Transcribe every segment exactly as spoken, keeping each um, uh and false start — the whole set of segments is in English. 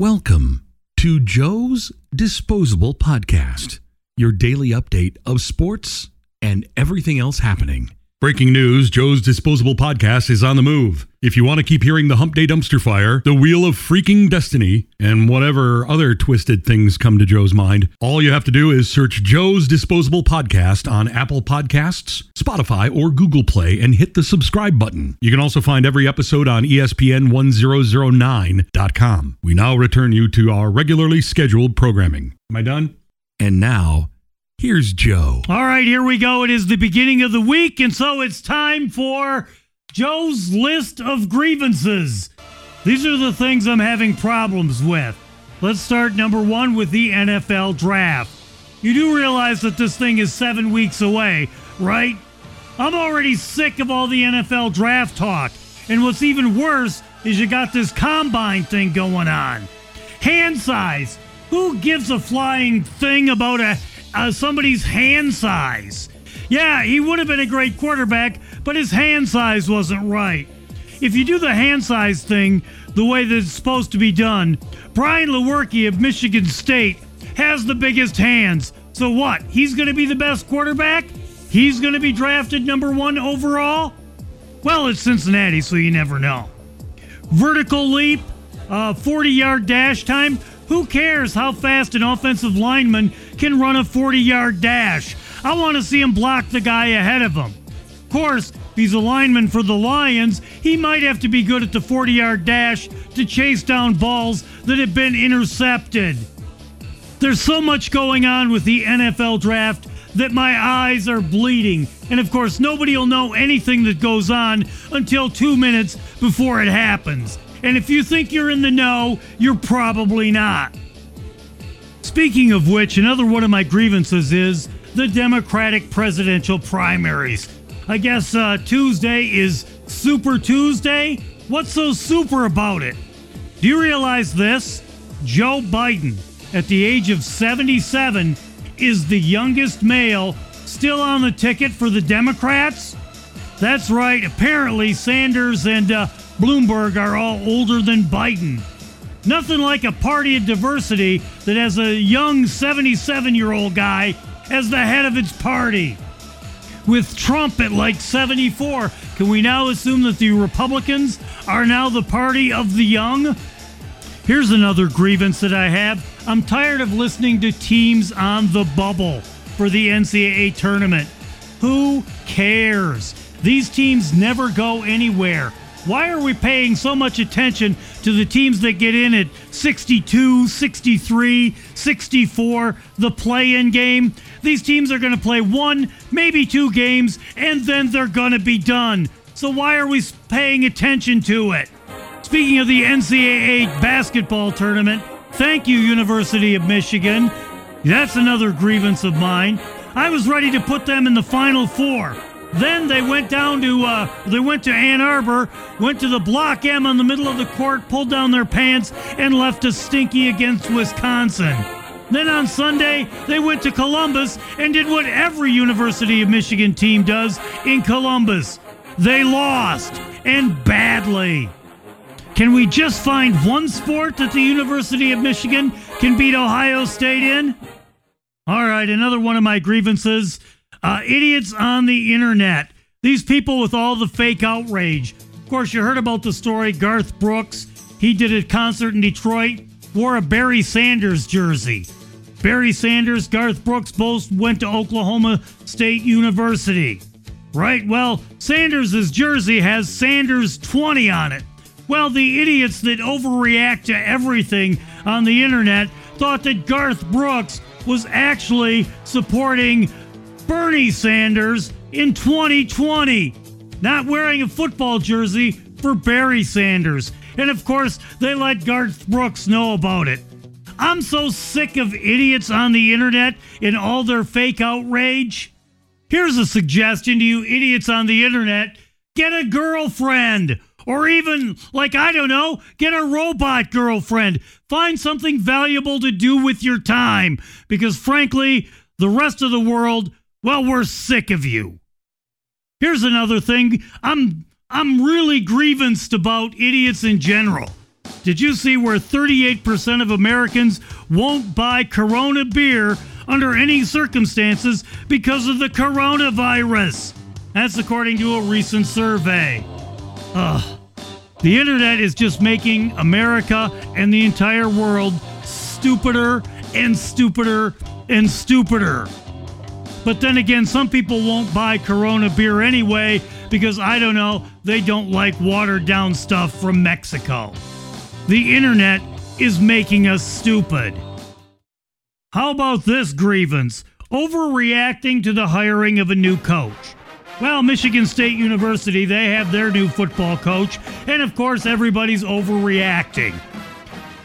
Welcome to Joe's Disposable Podcast, your daily update of sports and everything else happening. Breaking news, Joe's Disposable Podcast is on the move. If you want to keep hearing the Hump Day Dumpster Fire, the Wheel of Freaking Destiny, and whatever other twisted things come to Joe's mind, all you have to do is search Joe's Disposable Podcast on Apple Podcasts, Spotify, or Google Play and hit the subscribe button. You can also find every episode on E S P N ten oh nine dot com. We now return you to our regularly scheduled programming. Am I done? And now, here's Joe. All right, here we go. It is the beginning of the week, and so it's time for Joe's list of grievances. These are the things I'm having problems with. Let's start number one with the N F L draft. You do realize that this thing is seven weeks away, right? I'm already sick of all the N F L draft talk. And what's even worse is you got this combine thing going on. Hand size. Who gives a flying thing about a uh, somebody's hand size? Yeah, he would have been a great quarterback, but his hand size wasn't right. If you do the hand size thing the way that it's supposed to be done, Brian Lewerke of Michigan State has the biggest hands. So what? He's going to be the best quarterback? He's going to be drafted number one overall? Well, it's Cincinnati, so you never know. Vertical leap, uh, forty-yard dash time. Who cares how fast an offensive lineman can run a forty-yard dash? I want to see him block the guy ahead of him. Of course, if he's a lineman for the Lions, he might have to be good at the forty-yard dash to chase down balls that have been intercepted. There's so much going on with the N F L draft that my eyes are bleeding. And of course, nobody will know anything that goes on until two minutes before it happens. And if you think you're in the know, you're probably not. Speaking of which, another one of my grievances is the Democratic presidential primaries. I guess uh, Tuesday is Super Tuesday. What's so super about it? Do you realize this? Joe Biden, at the age of seventy-seven, is the youngest male still on the ticket for the Democrats? That's right. Apparently, Sanders and uh, Bloomberg are all older than Biden. Nothing like a party of diversity that has a young seventy-seven-year-old guy as the head of its party. With Trump at like seventy-four, can we now assume that the Republicans are now the party of the young? Here's another grievance that I have. I'm tired of listening to teams on the bubble for the N C double A tournament. Who cares? These teams never go anywhere. Why are we paying so much attention to the teams that get in at sixty-two, sixty-three, sixty-four, the play-in game? These teams are going to play one, maybe two games, and then they're going to be done. So why are we paying attention to it? Speaking of the N C double A basketball tournament, thank you, University of Michigan. That's another grievance of mine. I was ready to put them in the Final Four. Then they went down to, uh, they went to Ann Arbor, went to the Block M on the middle of the court, pulled down their pants, and left us stinky against Wisconsin. Then on Sunday, they went to Columbus and did what every University of Michigan team does in Columbus. They lost, and badly. Can we just find one sport that the University of Michigan can beat Ohio State in? All right, another one of my grievances. Uh, idiots on the internet. These people with all the fake outrage. Of course, you heard about the story. Garth Brooks, he did a concert in Detroit, wore a Barry Sanders jersey. Barry Sanders, Garth Brooks both went to Oklahoma State University. Right? Well, Sanders' jersey has Sanders twenty on it. Well, the idiots that overreact to everything on the internet thought that Garth Brooks was actually supporting Bernie Sanders in twenty twenty, not wearing a football jersey for Barry Sanders. And of course, they let Garth Brooks know about it. I'm so sick of idiots on the internet and all their fake outrage. Here's a suggestion to you idiots on the internet. Get a girlfriend, or even, like, I don't know, get a robot girlfriend. Find something valuable to do with your time, because frankly, the rest of the world, well, we're sick of you. Here's another thing. I'm I'm really grievanced about idiots in general. Did you see where thirty-eight percent of Americans won't buy Corona beer under any circumstances because of the coronavirus? That's according to a recent survey. Ugh. The internet is just making America and the entire world stupider and stupider and stupider. But then again, some people won't buy Corona beer anyway because, I don't know, they don't like watered-down stuff from Mexico. The internet is making us stupid. How about this grievance? Overreacting to the hiring of a new coach. Well, Michigan State University, they have their new football coach, and of course everybody's overreacting.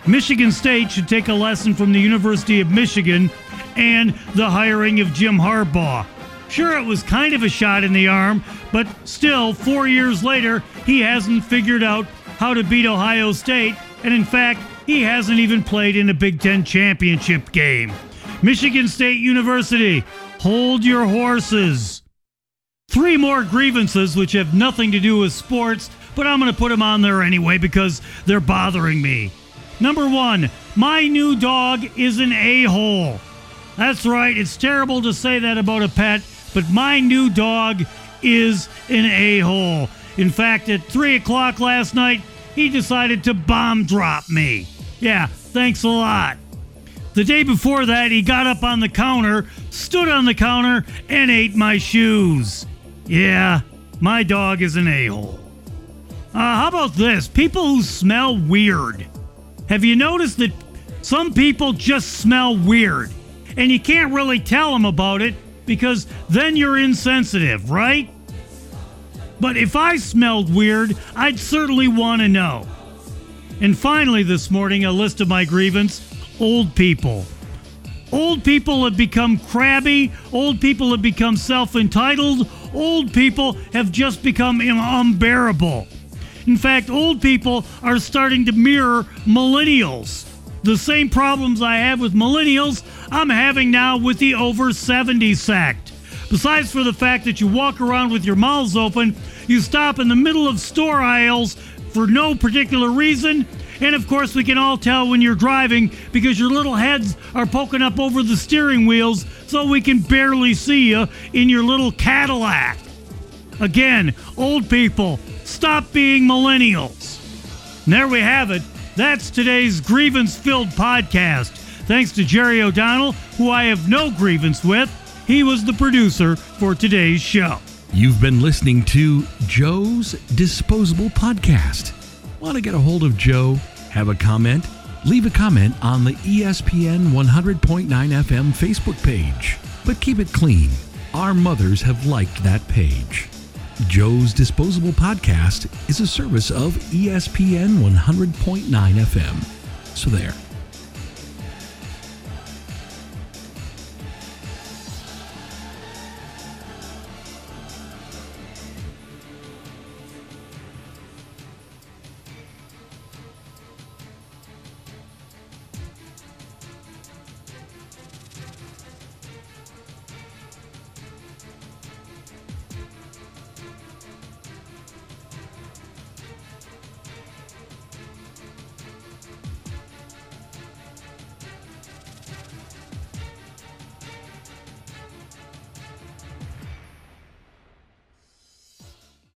Michigan State should take a lesson from the University of Michigan and the hiring of Jim Harbaugh. Sure, it was kind of a shot in the arm, but still, four years later, he hasn't figured out how to beat Ohio State, and in fact, he hasn't even played in a Big Ten championship game. Michigan State University, hold your horses. Three more grievances which have nothing to do with sports, but I'm going to put them on there anyway because they're bothering me. Number one, my new dog is an a-hole. That's right, it's terrible to say that about a pet, but my new dog is an a-hole. In fact, at three o'clock last night, he decided to bomb drop me. Yeah, thanks a lot. The day before that, he got up on the counter, stood on the counter, and ate my shoes. Yeah, my dog is an a-hole. Uh, how about this? People who smell weird. Have you noticed that some people just smell weird? And you can't really tell them about it because then you're insensitive, right? But if I smelled weird, I'd certainly want to know. And finally this morning, a list of my grievance, old people. Old people have become crabby. Old people have become self-entitled. Old people have just become unbearable. In fact, old people are starting to mirror millennials. The same problems I have with millennials, I'm having now with the over seventy sect. Besides for the fact that you walk around with your mouths open, you stop in the middle of store aisles for no particular reason, and of course we can all tell when you're driving because your little heads are poking up over the steering wheels so we can barely see you in your little Cadillac. Again, old people, stop being millennials. And there we have it. That's today's grievance-filled podcast. Thanks to Jerry O'Donnell, who I have no grievance with. He was the producer for today's show. You've been listening to Joe's Disposable Podcast. Want to get a hold of Joe? Have a comment? Leave a comment on the E S P N one hundred point nine F M Facebook page. But keep it clean. Our mothers have liked that page. Joe's Disposable Podcast is a service of E S P N one hundred point nine F M. So there.